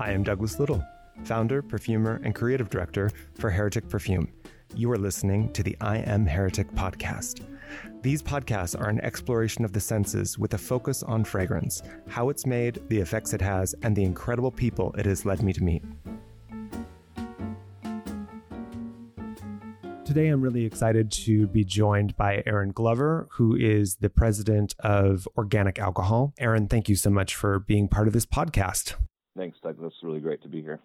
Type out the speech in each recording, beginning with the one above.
I am Douglas Little, founder, perfumer, and creative director for Heretic Perfume. You are listening to the I Am Heretic podcast. These podcasts are an exploration of the senses with a focus on fragrance, how it's made, the effects it has, and the incredible people it has led me to meet. Today, I'm really excited to be joined by Aaron Glover, who is the president of Organic Alcohol. Aaron, thank you so much for being part of this podcast. Thanks, Douglas. It's really great to be here.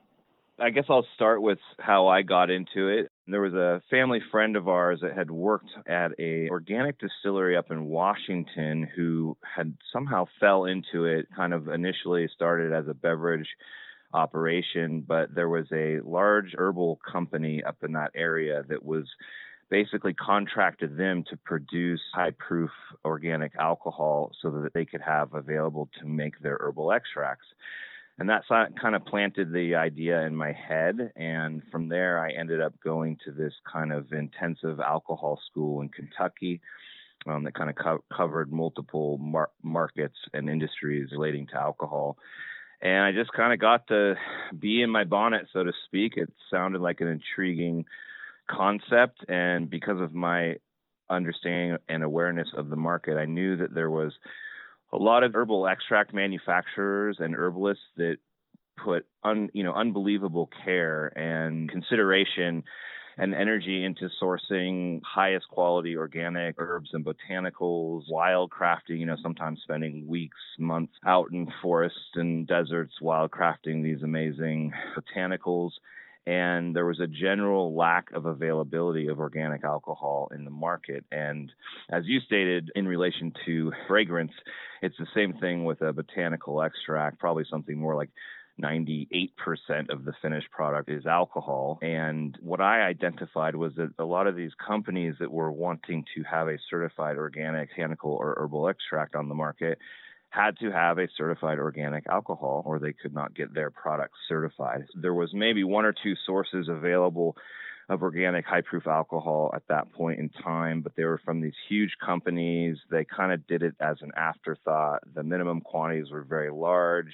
I guess I'll start with how I got into it. There was a family friend of ours that had worked at an organic distillery up in Washington who had somehow fell into it, kind of initially started as a beverage operation, but there was a large herbal company up in that area that was basically contracted them to produce high-proof organic alcohol so that they could have available to make their herbal extracts. And that kind of planted the idea in my head. And from there, I ended up going to this kind of intensive alcohol school in Kentucky that kind of covered multiple markets and industries relating to alcohol. And I just kind of got the bee in my bonnet, so to speak. It sounded like an intriguing concept. And because of my understanding and awareness of the market, I knew that there was a lot of herbal extract manufacturers and herbalists that put unbelievable care and consideration and energy into sourcing highest quality organic herbs and botanicals, wild crafting, sometimes spending weeks, months out in forests and deserts, wild crafting these amazing botanicals. And there was a general lack of availability of organic alcohol in the market. And as you stated, in relation to fragrance, it's the same thing with a botanical extract, probably something more like 98% of the finished product is alcohol. And what I identified was that a lot of these companies that were wanting to have a certified organic botanical or herbal extract on the market had to have a certified organic alcohol, or they could not get their products certified. There was maybe one or two sources available of organic high-proof alcohol at that point in time, but they were from these huge companies. They kind of did it as an afterthought. The minimum quantities were very large.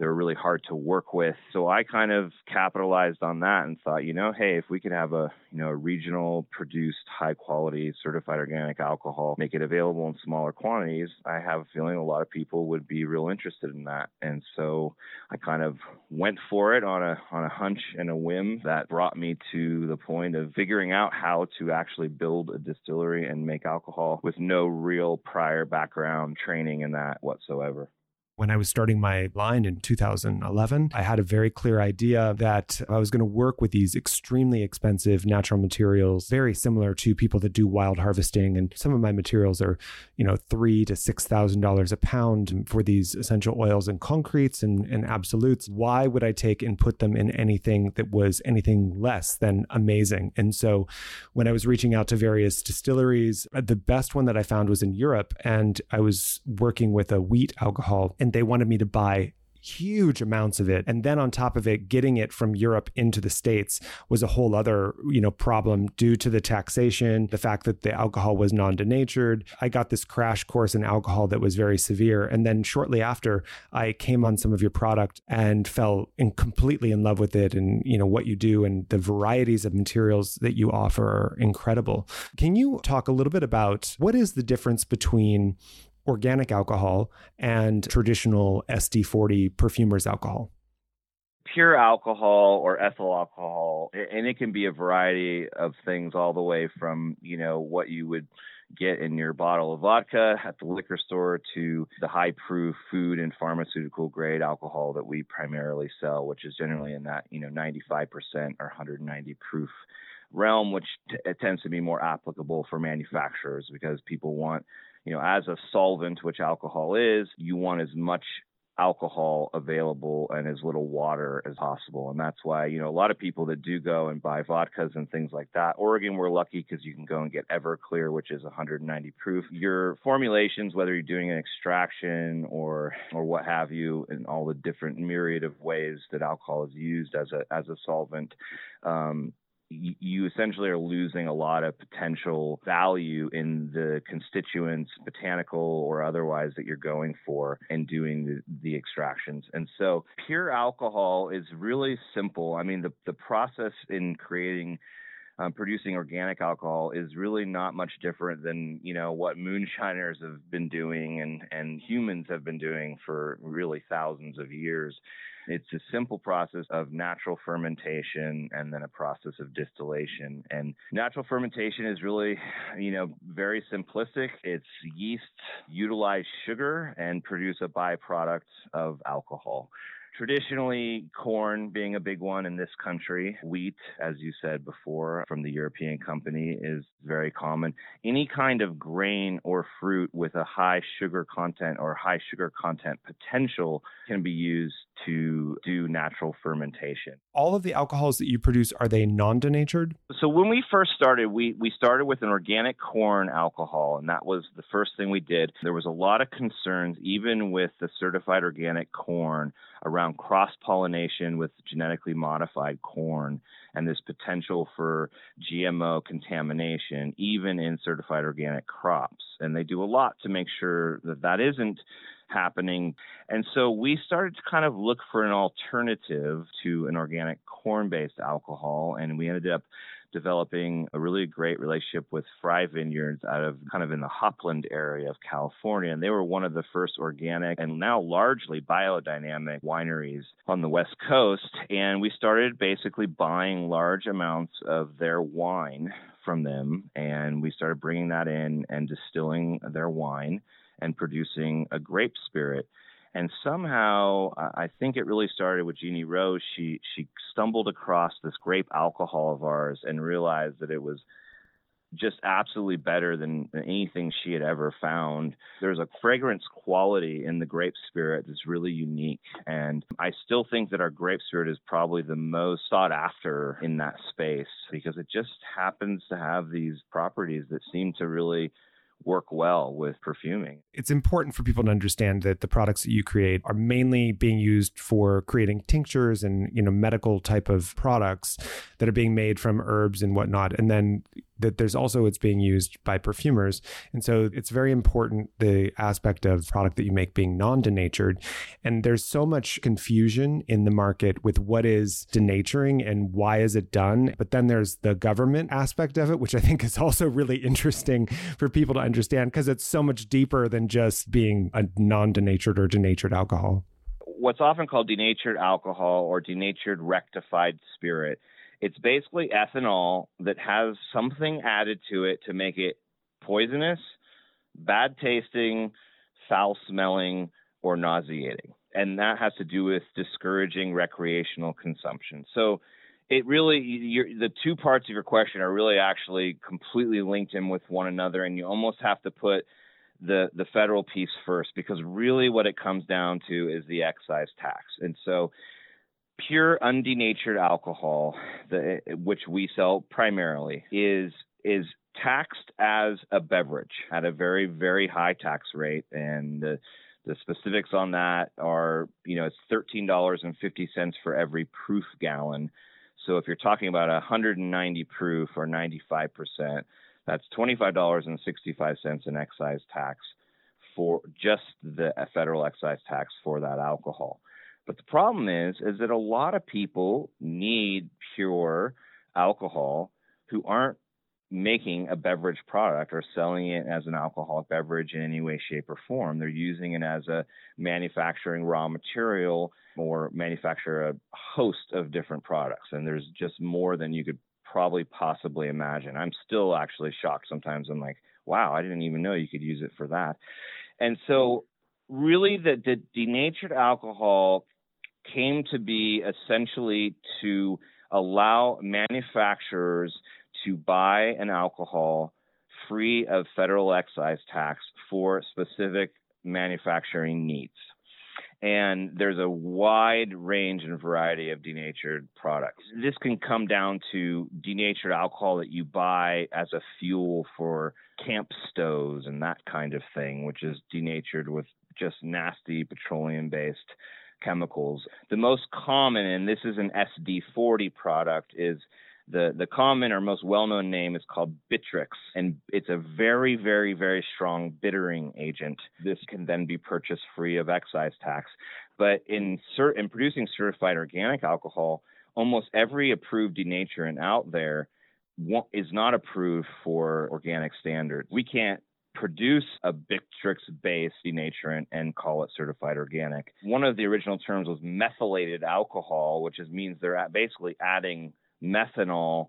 They were really hard to work with. So I kind of capitalized on that and thought, hey, if we could have a, a regional produced, high quality certified organic alcohol, make it available in smaller quantities, I have a feeling a lot of people would be real interested in that. And so I kind of went for it on a hunch and a whim that brought me to the point of figuring out how to actually build a distillery and make alcohol with no real prior background training in that whatsoever. When I was starting my line in 2011, I had a very clear idea that I was going to work with these extremely expensive natural materials, very similar to people that do wild harvesting. And some of my materials are, $3,000 to $6,000 a pound for these essential oils and concretes and absolutes. Why would I take and put them in anything that was anything less than amazing? And so when I was reaching out to various distilleries, the best one that I found was in Europe. And I was working with a wheat alcohol, and they wanted me to buy huge amounts of it. And then on top of it, getting it from Europe into the States was a whole other, problem due to the taxation, the fact that the alcohol was non-denatured. I got this crash course in alcohol that was very severe. And then shortly after, I came on some of your product and fell completely in love with it. And, what you do and the varieties of materials that you offer are incredible. Can you talk a little bit about what is the difference between organic alcohol and traditional SD40 perfumer's alcohol? Pure alcohol or ethyl alcohol, and it can be a variety of things all the way from, what you would get in your bottle of vodka at the liquor store to the high-proof food and pharmaceutical-grade alcohol that we primarily sell, which is generally in that, 95% or 190 proof realm, which tends to be more applicable for manufacturers because people want, as a solvent, which alcohol is, you want as much alcohol available and as little water as possible. And that's why, a lot of people that do go and buy vodkas and things like that. Oregon, we're lucky because you can go and get Everclear, which is 190 proof. Your formulations, whether you're doing an extraction or what have you, in all the different myriad of ways that alcohol is used as a solvent, you essentially are losing a lot of potential value in the constituents, botanical or otherwise, that you're going for and doing the extractions. And so pure alcohol is really simple. I mean, the process in creating producing organic alcohol is really not much different than, you know, what moonshiners have been doing and humans have been doing for really thousands of years. It's a simple process of natural fermentation and then a process of distillation. And natural fermentation is really, you know, very simplistic. It's yeast utilize sugar and produce a byproduct of alcohol. Traditionally, corn being a big one in this country, wheat, as you said before, from the European company is very common. Any kind of grain or fruit with a high sugar content or high sugar content potential can be used to do natural fermentation. All of the alcohols that you produce, are they non-denatured? So when we first started, we started with an organic corn alcohol, and that was the first thing we did. There was a lot of concerns, even with the certified organic corn, around cross-pollination with genetically modified corn and this potential for GMO contamination, even in certified organic crops. And they do a lot to make sure that that isn't happening. And so we started to kind of look for an alternative to an organic corn-based alcohol, and we ended up developing a really great relationship with Fry Vineyards out of kind of in the Hopland area of California. And they were one of the first organic and now largely biodynamic wineries on the West Coast. And we started basically buying large amounts of their wine from them. And we started bringing that in and distilling their wine and producing a grape spirit. And somehow, I think it really started with Jeannie Rose. She stumbled across this grape alcohol of ours and realized that it was just absolutely better than anything she had ever found. There's a fragrance quality in the grape spirit that's really unique. And I still think that our grape spirit is probably the most sought after in that space because it just happens to have these properties that seem to really work well with perfuming. It's important for people to understand that the products that you create are mainly being used for creating tinctures and, you know, medical type of products that are being made from herbs and whatnot. And then that there's also, it's being used by perfumers. And so it's very important, the aspect of product that you make being non-denatured. And there's so much confusion in the market with what is denaturing and why is it done. But then there's the government aspect of it, which I think is also really interesting for people to understand because it's so much deeper than just being a non-denatured or denatured alcohol. What's often called denatured alcohol or denatured rectified spirit, it's basically ethanol that has something added to it to make it poisonous, bad tasting, foul smelling, or nauseating. And that has to do with discouraging recreational consumption. So it really, the two parts of your question are really actually completely linked in with one another. And you almost have to put the federal piece first, because really what it comes down to is the excise tax. And so pure undenatured alcohol, which we sell primarily, is taxed as a beverage at a very, very high tax rate. And the specifics on that are, you know, it's $13.50 for every proof gallon. So if you're talking about 190 proof or 95%, that's $25.65 in excise tax for just the federal excise tax for that alcohol. But the problem is that a lot of people need pure alcohol who aren't making a beverage product or selling it as an alcoholic beverage in any way, shape, or form. They're using it as a manufacturing raw material or manufacture a host of different products. And there's just more than you could probably possibly imagine. I'm still actually shocked sometimes. I'm like, wow, I didn't even know you could use it for that. And so really the denatured alcohol came to be essentially to allow manufacturers to buy an alcohol free of federal excise tax for specific manufacturing needs. And there's a wide range and variety of denatured products. This can come down to denatured alcohol that you buy as a fuel for camp stoves and that kind of thing, which is denatured with just nasty petroleum-based chemicals. The most common, and this is an SD40 product, is The common or most well-known name is called Bittrex, and it's a very, very, very strong bittering agent. This can then be purchased free of excise tax. But in producing certified organic alcohol, almost every approved denaturant out there is not approved for organic standards. We can't produce a Bittrex-based denaturant and call it certified organic. One of the original terms was methylated alcohol, which means they're basically adding methanol,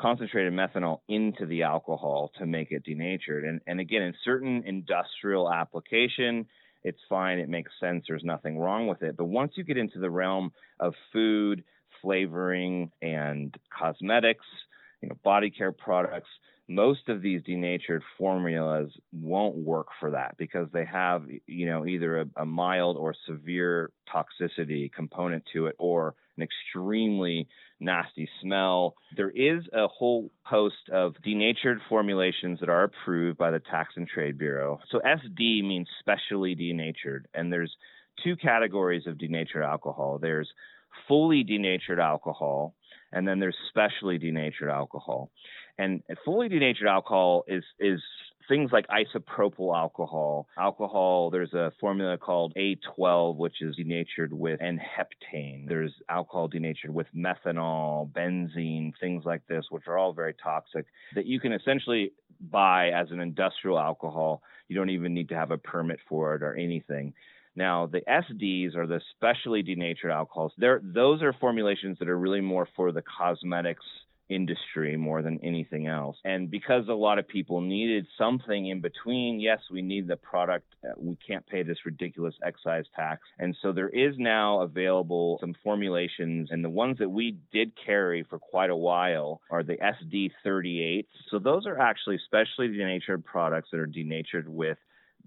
concentrated methanol, into the alcohol to make it denatured. And again, in certain industrial application, it's fine. It makes sense. There's nothing wrong with it. But once you get into the realm of food, flavoring, and cosmetics, body care products, most of these denatured formulas won't work for that because they have, either a mild or severe toxicity component to it, or an extremely nasty smell. There is a whole host of denatured formulations that are approved by the Tax and Trade Bureau. So SD means specially denatured, and there's two categories of denatured alcohol. There's fully denatured alcohol, and then there's specially denatured alcohol. And fully denatured alcohol is things like isopropyl alcohol. There's a formula called A12, which is denatured with N-heptane. There's alcohol denatured with methanol, benzene, things like this, which are all very toxic, that you can essentially buy as an industrial alcohol. You don't even need to have a permit for it or anything. Now, the SDs are the specially denatured alcohols. Those are formulations that are really more for the cosmetics industry more than anything else. And because a lot of people needed something in between, yes, we need the product. We can't pay this ridiculous excise tax. And so there is now available some formulations, and the ones that we did carry for quite a while are the SD38s. So those are actually specially denatured products that are denatured with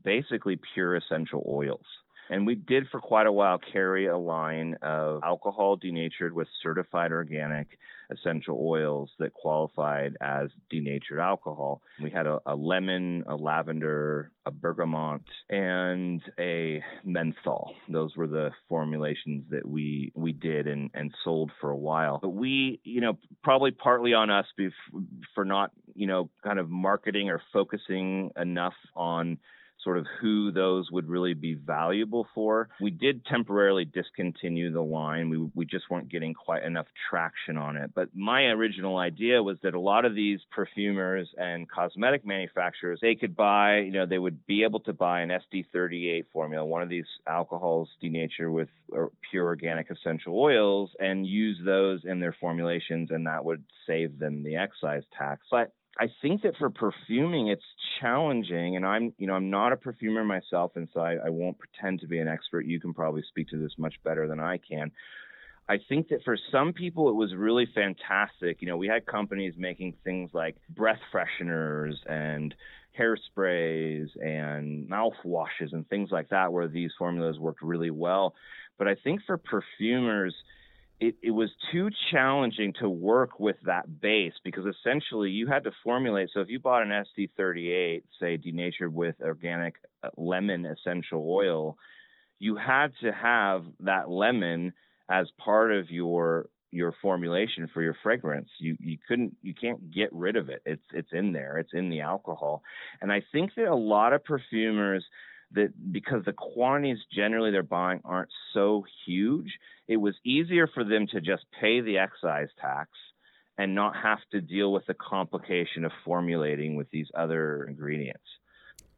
basically pure essential oils. And we did for quite a while carry a line of alcohol denatured with certified organic essential oils that qualified as denatured alcohol. We had a lemon, a lavender, a bergamot, and a menthol. Those were the formulations that we did and sold for a while. But we, probably partly on us for not, kind of marketing or focusing enough on sort of who those would really be valuable for. We did temporarily discontinue the line. We just weren't getting quite enough traction on it. But my original idea was that a lot of these perfumers and cosmetic manufacturers, they could buy, they would be able to buy an SD38 formula, one of these alcohols denatured with pure organic essential oils, and use those in their formulations, and that would save them the excise tax. But I think that for perfuming, it's challenging, and I'm not a perfumer myself, and so I won't pretend to be an expert. You can probably speak to this much better than I can. I think that for some people, it was really fantastic. We had companies making things like breath fresheners and hairsprays and mouthwashes and things like that, where these formulas worked really well. But I think for perfumers, it was too challenging to work with that base, because essentially you had to formulate. So if you bought an SD38, say denatured with organic lemon essential oil, you had to have that lemon as part of your formulation for your fragrance. You can't get rid of it. It's in there. It's in the alcohol. And I think that a lot of perfumers, that because the quantities generally they're buying aren't so huge, it was easier for them to just pay the excise tax and not have to deal with the complication of formulating with these other ingredients.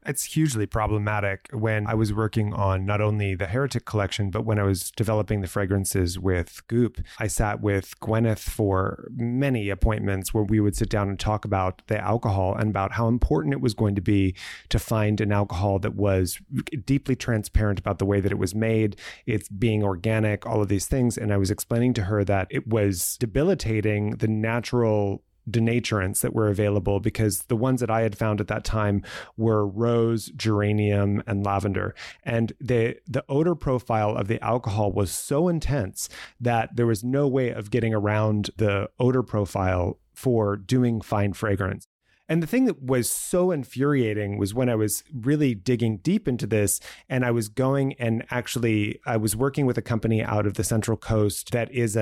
It's hugely problematic. When I was working on not only the Heretic collection, but when I was developing the fragrances with Goop, I sat with Gwyneth for many appointments where we would sit down and talk about the alcohol and about how important it was going to be to find an alcohol that was deeply transparent about the way that it was made, it's being organic, all of these things. And I was explaining to her that it was debilitating the natural denaturants that were available, because the ones that I had found at that time were rose, geranium, and lavender. And the odor profile of the alcohol was so intense that there was no way of getting around the odor profile for doing fine fragrance. And the thing that was so infuriating was when I was really digging deep into this, and I was going and actually I was working with a company out of the Central Coast that is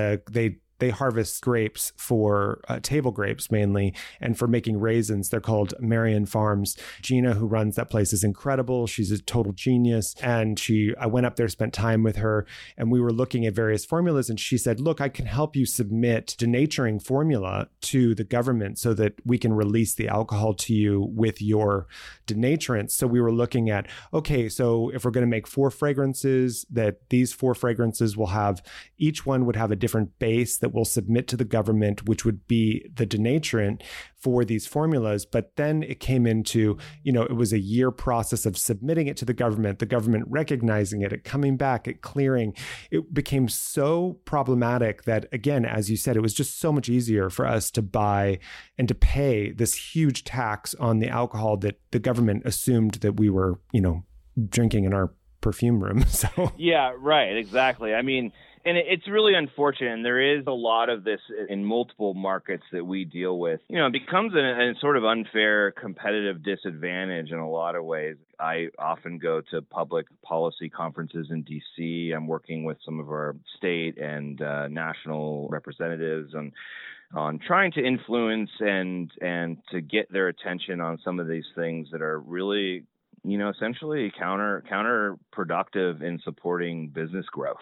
They harvest grapes for table grapes mainly, and for making raisins. They're called Marion Farms. Gina, who runs that place, is incredible. She's a total genius. And I went up there, spent time with her, and we were looking at various formulas. And she said, look, I can help you submit denaturing formula to the government so that we can release the alcohol to you with your denaturants. So we were looking at, okay, so if we're going to make 4 fragrances, that these 4 fragrances will have, each one would have a different base that we'll submit to the government, which would be the denaturant for these formulas. But then it came into, it was a year process of submitting it to the government recognizing it coming back, it clearing. It became so problematic that, again, as you said, it was just so much easier for us to buy and to pay this huge tax on the alcohol that the government assumed that we were, drinking in our perfume room. So yeah, right. Exactly. I mean, and it's really unfortunate. And there is a lot of this in multiple markets that we deal with. It becomes a sort of unfair competitive disadvantage in a lot of ways. I often go to public policy conferences in D.C. I'm working with some of our state and national representatives on trying to influence and to get their attention on some of these things that are really essentially counterproductive in supporting business growth,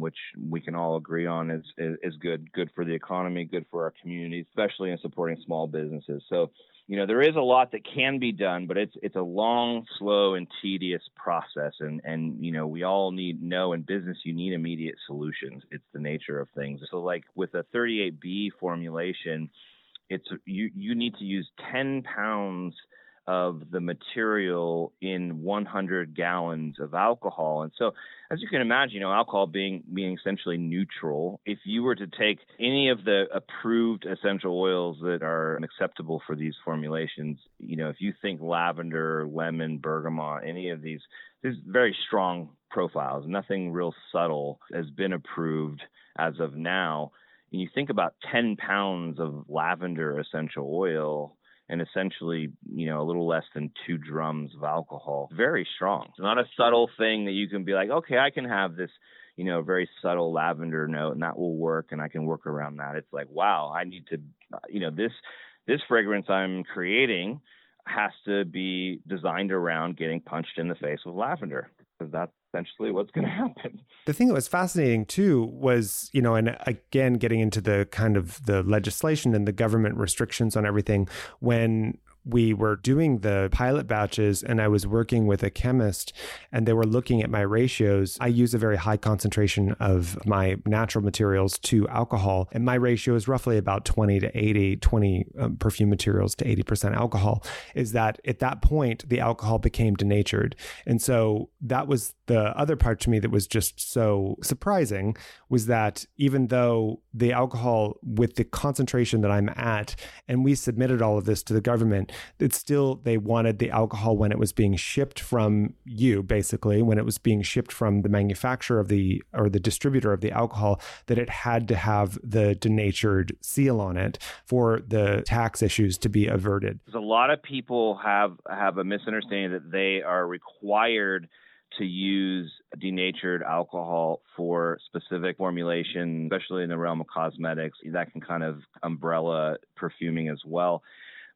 which we can all agree on is good for the economy, good for our community, especially in supporting small businesses. So, there is a lot that can be done, but it's a long, slow, and tedious process. And we all know in business, you need immediate solutions. It's the nature of things. So like with a 38B formulation, it's you need to use 10 pounds of the material in 100 gallons of alcohol. And so, as you can imagine, alcohol being essentially neutral, if you were to take any of the approved essential oils that are acceptable for these formulations, if you think lavender, lemon, bergamot, any of these very strong profiles, nothing real subtle has been approved as of now. And you think about 10 pounds of lavender essential oil, and essentially, a little less than 2 drums of alcohol. Very strong. It's not a subtle thing that you can be like, okay, I can have this, very subtle lavender note and that will work and I can work around that. It's like, wow, I need to, this fragrance I'm creating has to be designed around getting punched in the face with lavender, because that's essentially what's going to happen. The thing that was fascinating too was, and again, getting into the kind of the legislation and the government restrictions on everything, when we were doing the pilot batches and I was working with a chemist and they were looking at my ratios. I use a very high concentration of my natural materials to alcohol. And my ratio is roughly about 20 to 80, 20 perfume materials to 80% alcohol, is that at that point, the alcohol became denatured. And so that was the other part to me that was just so surprising, was that even though the alcohol with the concentration that I'm at, and we submitted all of this to the government, it's still, they wanted the alcohol when it was being shipped from you, basically, when it was being shipped from the manufacturer of the, or the distributor of the alcohol, that it had to have the denatured seal on it for the tax issues to be averted. A lot of people have a misunderstanding that they are required to use denatured alcohol for specific formulation, especially in the realm of cosmetics. That can kind of umbrella perfuming as well.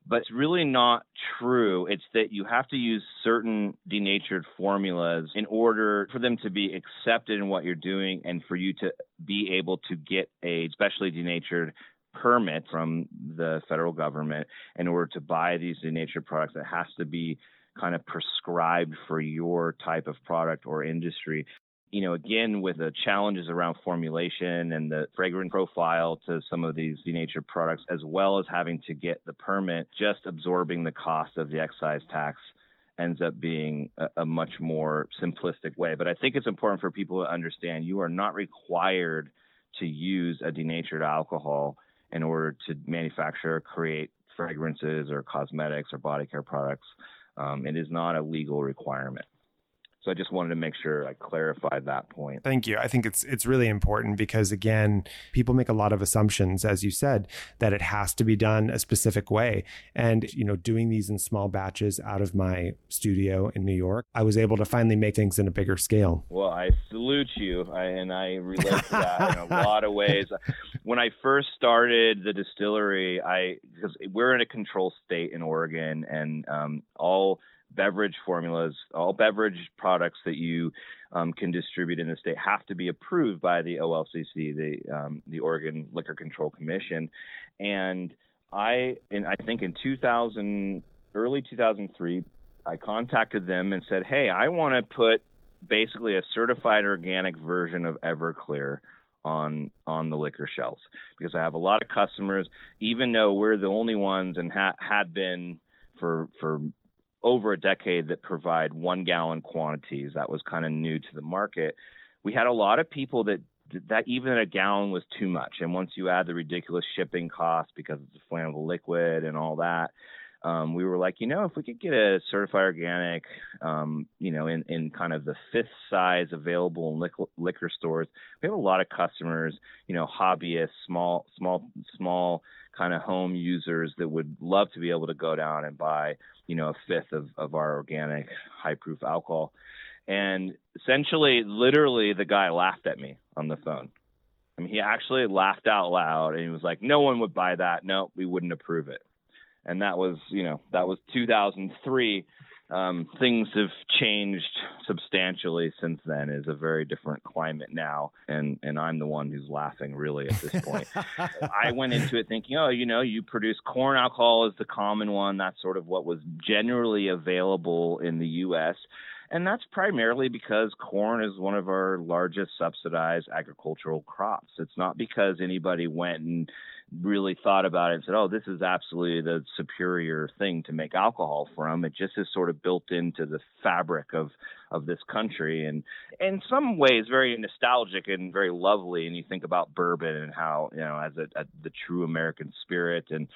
But it's really not true. It's that you have to use certain denatured formulas in order for them to be accepted in what you're doing and for you to be able to get a specially denatured permit from the federal government in order to buy these denatured products. It has to be kind of prescribed for your type of product or industry. Again, with the challenges around formulation and the fragrance profile to some of these denatured products, as well as having to get the permit, just absorbing the cost of the excise tax ends up being a much more simplistic way. But I think it's important for people to understand you are not required to use a denatured alcohol in order to manufacture or create fragrances or cosmetics or body care products. It is not a legal requirement. So I just wanted to make sure I clarified that point. Thank you. I think it's really important because, again, people make a lot of assumptions, as you said, that it has to be done a specific way. And, you know, doing these in small batches out of my studio in New York, I was able to finally make things in a bigger scale. Well, I salute you. I relate to that in a lot of ways. When I first started the distillery, because we're in a control state in Oregon, and all beverage products that you can distribute in the state have to be approved by the OLCC, the Oregon Liquor Control Commission. And I think in early 2003, I contacted them and said, hey, I want to put basically a certified organic version of Everclear on the liquor shelves, because I have a lot of customers, even though we're the only ones and had been for over a decade that provide 1 gallon quantities. That was kind of new to the market. We had a lot of people that even a gallon was too much. And once you add the ridiculous shipping costs because it's a flammable liquid and all that, we were like, you know, if we could get a certified organic, you know, in kind of the fifth size available in liquor stores, we have a lot of customers, you know, hobbyists, small kind of home users that would love to be able to go down and buy, you know, a fifth of our organic high proof alcohol. And essentially, literally, the guy laughed at me on the phone. I mean, he actually laughed out loud, and he was like, no one would buy that. No, we wouldn't approve it. And that was 2003. Things have changed substantially since then. It's a very different climate now. And I'm the one who's laughing really at this point. I went into it thinking, oh, you know, you produce corn alcohol is the common one. That's sort of what was generally available in the U.S. And that's primarily because corn is one of our largest subsidized agricultural crops. It's not because anybody went and really thought about it and said, oh, this is absolutely the superior thing to make alcohol from. It just is sort of built into the fabric of this country, and in some ways very nostalgic and very lovely. And you think about bourbon and how, you know, as the true American spirit, and,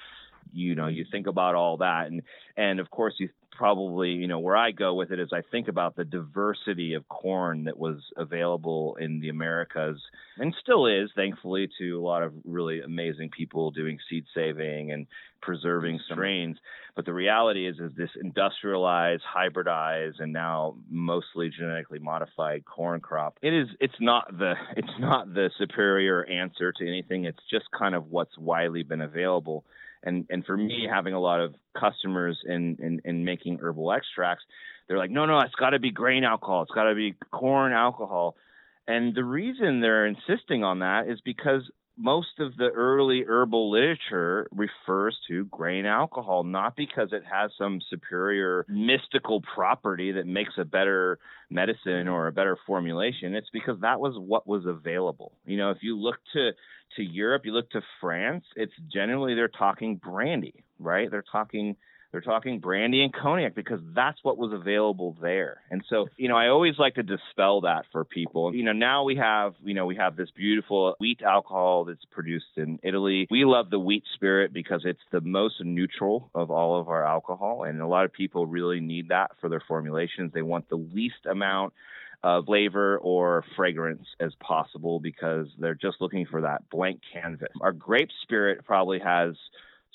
you know, you think about all that. And of course, you probably, you know, where I go with it is I think about the diversity of corn that was available in the Americas, and still is, thankfully, to a lot of really amazing people doing seed saving and preserving strains. But the reality is this industrialized, hybridized, and now mostly genetically modified corn crop, it's not the superior answer to anything. It's just kind of what's widely been available. And for me, having a lot of customers in making herbal extracts, they're like, no, it's got to be grain alcohol. It's got to be corn alcohol. And the reason they're insisting on that is because most of the early herbal literature refers to grain alcohol, not because it has some superior mystical property that makes a better medicine or a better formulation. It's because that was what was available. You know, if you look to Europe, you look to France, it's generally they're talking brandy, right? They're talking brandy and cognac because that's what was available there. And so, you know, I always like to dispel that for people. You know, now we have this beautiful wheat alcohol that's produced in Italy. We love the wheat spirit because it's the most neutral of all of our alcohol. And a lot of people really need that for their formulations. They want the least amount of flavor or fragrance as possible because they're just looking for that blank canvas. Our grape spirit probably has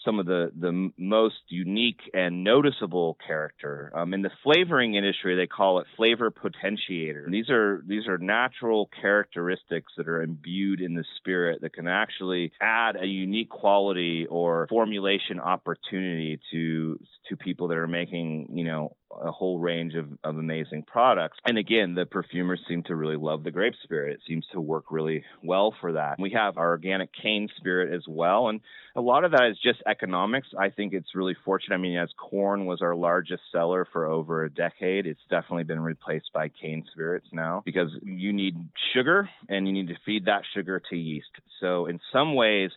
some of the most unique and noticeable character. In the flavoring industry, they call it flavor potentiator. These are natural characteristics that are imbued in the spirit that can actually add a unique quality or formulation opportunity to people that are making, you know, a whole range of amazing products. And again, the perfumers seem to really love the grape spirit. It seems to work really well for that. We have our organic cane spirit as well. And a lot of that is just economics. I think it's really fortunate. I mean, as corn was our largest seller for over a decade, it's definitely been replaced by cane spirits now because you need sugar and you need to feed that sugar to yeast. So in some ways,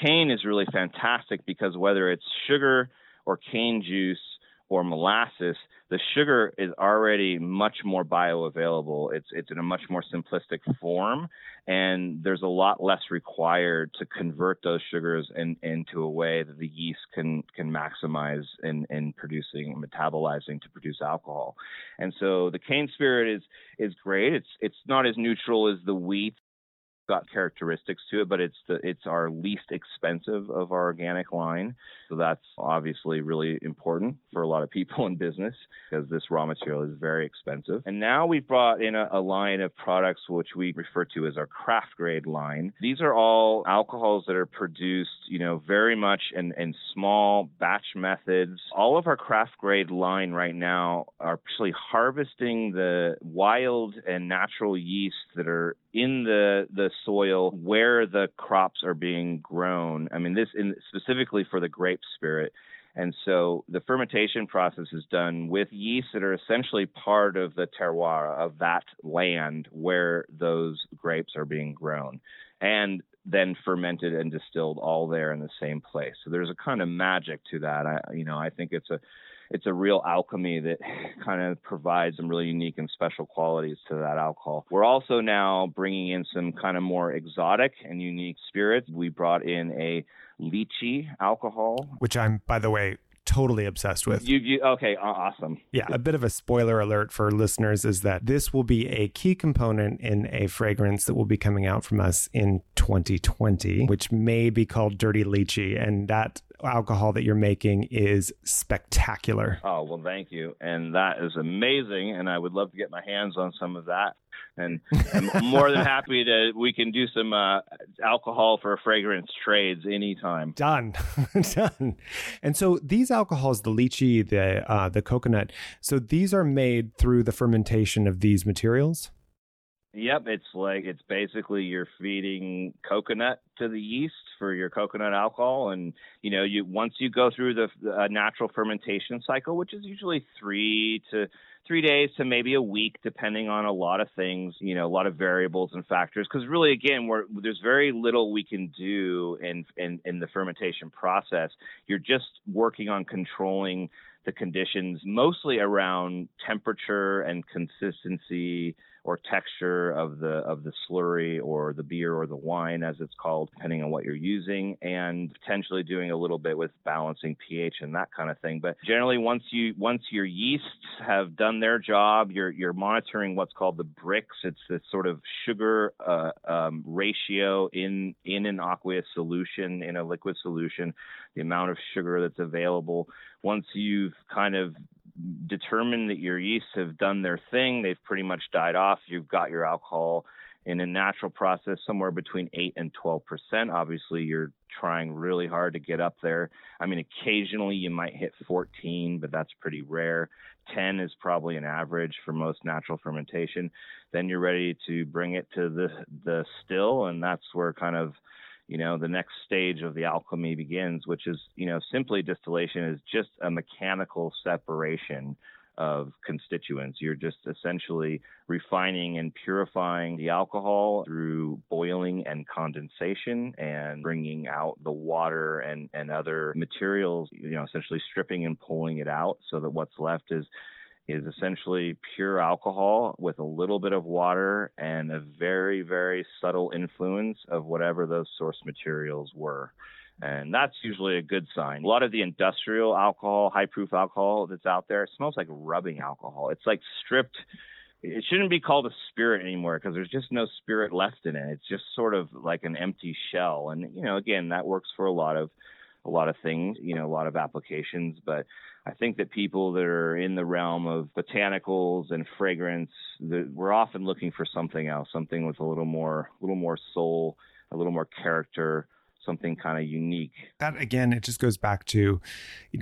cane is really fantastic because whether it's sugar or cane juice or molasses, the sugar is already much more bioavailable. It's in a much more simplistic form, and there's a lot less required to convert those sugars into a way that the yeast can maximize in producing, metabolizing to produce alcohol. And so the cane spirit is great. It's not as neutral as the wheat. Got characteristics to it, but it's our least expensive of our organic line. So that's obviously really important for a lot of people in business because this raw material is very expensive. And now we've brought in a line of products which we refer to as our craft grade line. These are all alcohols that are produced, very much in small batch methods. All of our craft grade line right now are actually harvesting the wild and natural yeast that are in the soil where the crops are being grown. I mean, specifically for the grape spirit. And so the fermentation process is done with yeasts that are essentially part of the terroir of that land where those grapes are being grown, and then fermented and distilled all there in the same place. So there's a kind of magic to that. I think it's a real alchemy that kind of provides some really unique and special qualities to that alcohol. We're also now bringing in some kind of more exotic and unique spirits. We brought in a lychee alcohol, which I'm, by the way, totally obsessed with. You okay, awesome. Yeah, a bit of a spoiler alert for listeners is that this will be a key component in a fragrance that will be coming out from us in 2020, which may be called Dirty Lychee, and that alcohol that you're making is spectacular. Oh, well, thank you. And that is amazing, and I would love to get my hands on some of that. And I'm more than happy that we can do some alcohol for fragrance trades anytime. Done. And so these alcohols, the lychee, the coconut, so these are made through the fermentation of these materials? Yep, it's basically you're feeding coconut to the yeast for your coconut alcohol, and once you go through the natural fermentation cycle, which is usually 3 days to maybe a week, depending on a lot of things, a lot of variables and factors. Because really, again, there's very little we can do in the fermentation process. You're just working on controlling the conditions, mostly around temperature and consistency or texture of the slurry or the beer or the wine, as it's called, depending on what you're using, and potentially doing a little bit with balancing pH and that kind of thing. But generally, once your yeasts have done their job, you're monitoring what's called the Brix. It's this sort of sugar ratio in an aqueous solution, in a liquid solution, the amount of sugar that's available. Once you've kind of determine that your yeasts have done their thing, they've pretty much died off, you've got your alcohol in a natural process somewhere between 8% and 12%. Obviously, you're trying really hard to get up there. I mean, occasionally you might hit 14, but that's pretty rare. 10 is probably an average for most natural fermentation. Then you're ready to bring it to the still, and that's where kind of the next stage of the alchemy begins, which is, simply distillation is just a mechanical separation of constituents. You're just essentially refining and purifying the alcohol through boiling and condensation and bringing out the water and other materials, essentially stripping and pulling it out so that what's left is essentially pure alcohol with a little bit of water and a very, very subtle influence of whatever those source materials were. And that's usually a good sign. A lot of the industrial alcohol, high-proof alcohol that's out there, it smells like rubbing alcohol. It's like stripped. It shouldn't be called a spirit anymore because there's just no spirit left in it. It's just sort of like an empty shell. And, again, that works for a lot of things, a lot of applications. But I think that people that are in the realm of botanicals and fragrance, we're often looking for something else, something with a little more soul, a little more character, something kind of unique. That, again, it just goes back to,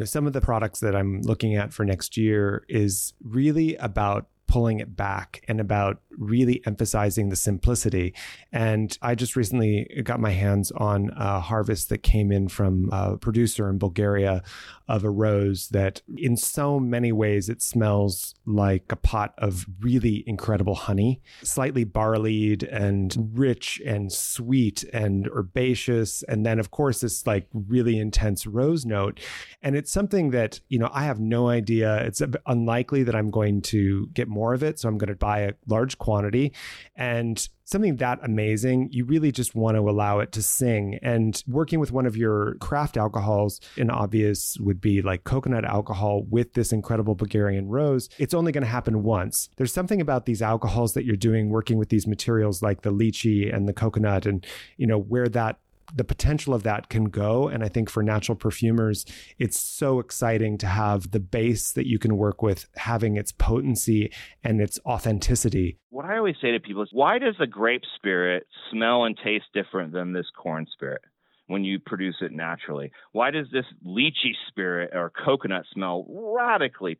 some of the products that I'm looking at for next year is really about pulling it back and about really emphasizing the simplicity. And I just recently got my hands on a harvest that came in from a producer in Bulgaria of a rose that in so many ways, it smells like a pot of really incredible honey, slightly barleyed and rich and sweet and herbaceous. And then of course, this like really intense rose note. And it's something that, you know, I have no idea. It's unlikely that I'm going to get more of it. So I'm going to buy a large quantity, and something that amazing, you really just want to allow it to sing. And working with one of your craft alcohols, an obvious would be like coconut alcohol with this incredible Bulgarian rose. It's only going to happen once. There's something about these alcohols that you're doing, working with these materials like the lychee and the coconut, and you know where that the potential of that can go. And I think for natural perfumers, it's so exciting to have the base that you can work with having its potency and its authenticity. What I always say to people is, why does a grape spirit smell and taste different than this corn spirit when you produce it naturally? Why does this lychee spirit or coconut smell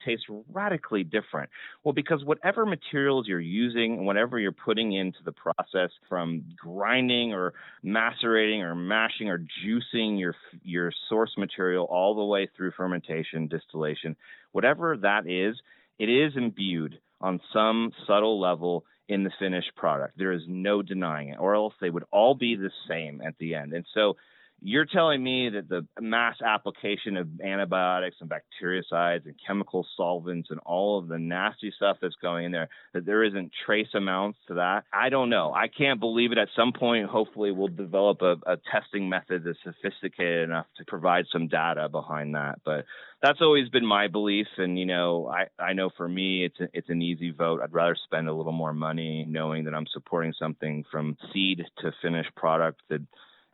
taste radically different? Well, because whatever materials you're using and whatever you're putting into the process, from grinding or macerating or mashing or juicing your source material all the way through fermentation, distillation, whatever that is, it is imbued on some subtle level in the finished product. There is no denying it, or else they would all be the same at the end. And so you're telling me that the mass application of antibiotics and bactericides and chemical solvents and all of the nasty stuff that's going in there, that there isn't trace amounts to that? I don't know. I can't believe it. At some point, hopefully, we'll develop a testing method that's sophisticated enough to provide some data behind that. But that's always been my belief. And, you know, I know for me, it's an easy vote. I'd rather spend a little more money knowing that I'm supporting something from seed to finished product that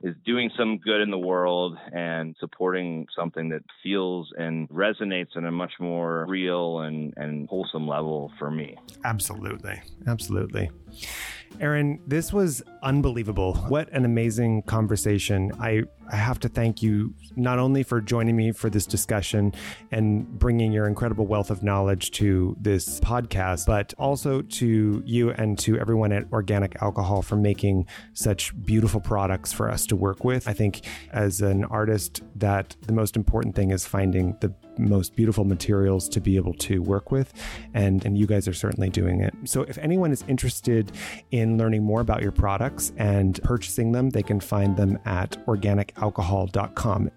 is doing some good in the world and supporting something that feels and resonates on a much more real and wholesome level for me. Absolutely. Absolutely. Aaron, this was unbelievable. What an amazing conversation. I have to thank you not only for joining me for this discussion and bringing your incredible wealth of knowledge to this podcast, but also to you and to everyone at Organic Alcohol for making such beautiful products for us to work with. I think as an artist that the most important thing is finding the most beautiful materials to be able to work with. And you guys are certainly doing it. So if anyone is interested in learning more about your products and purchasing them, they can find them at organicalcohol.com.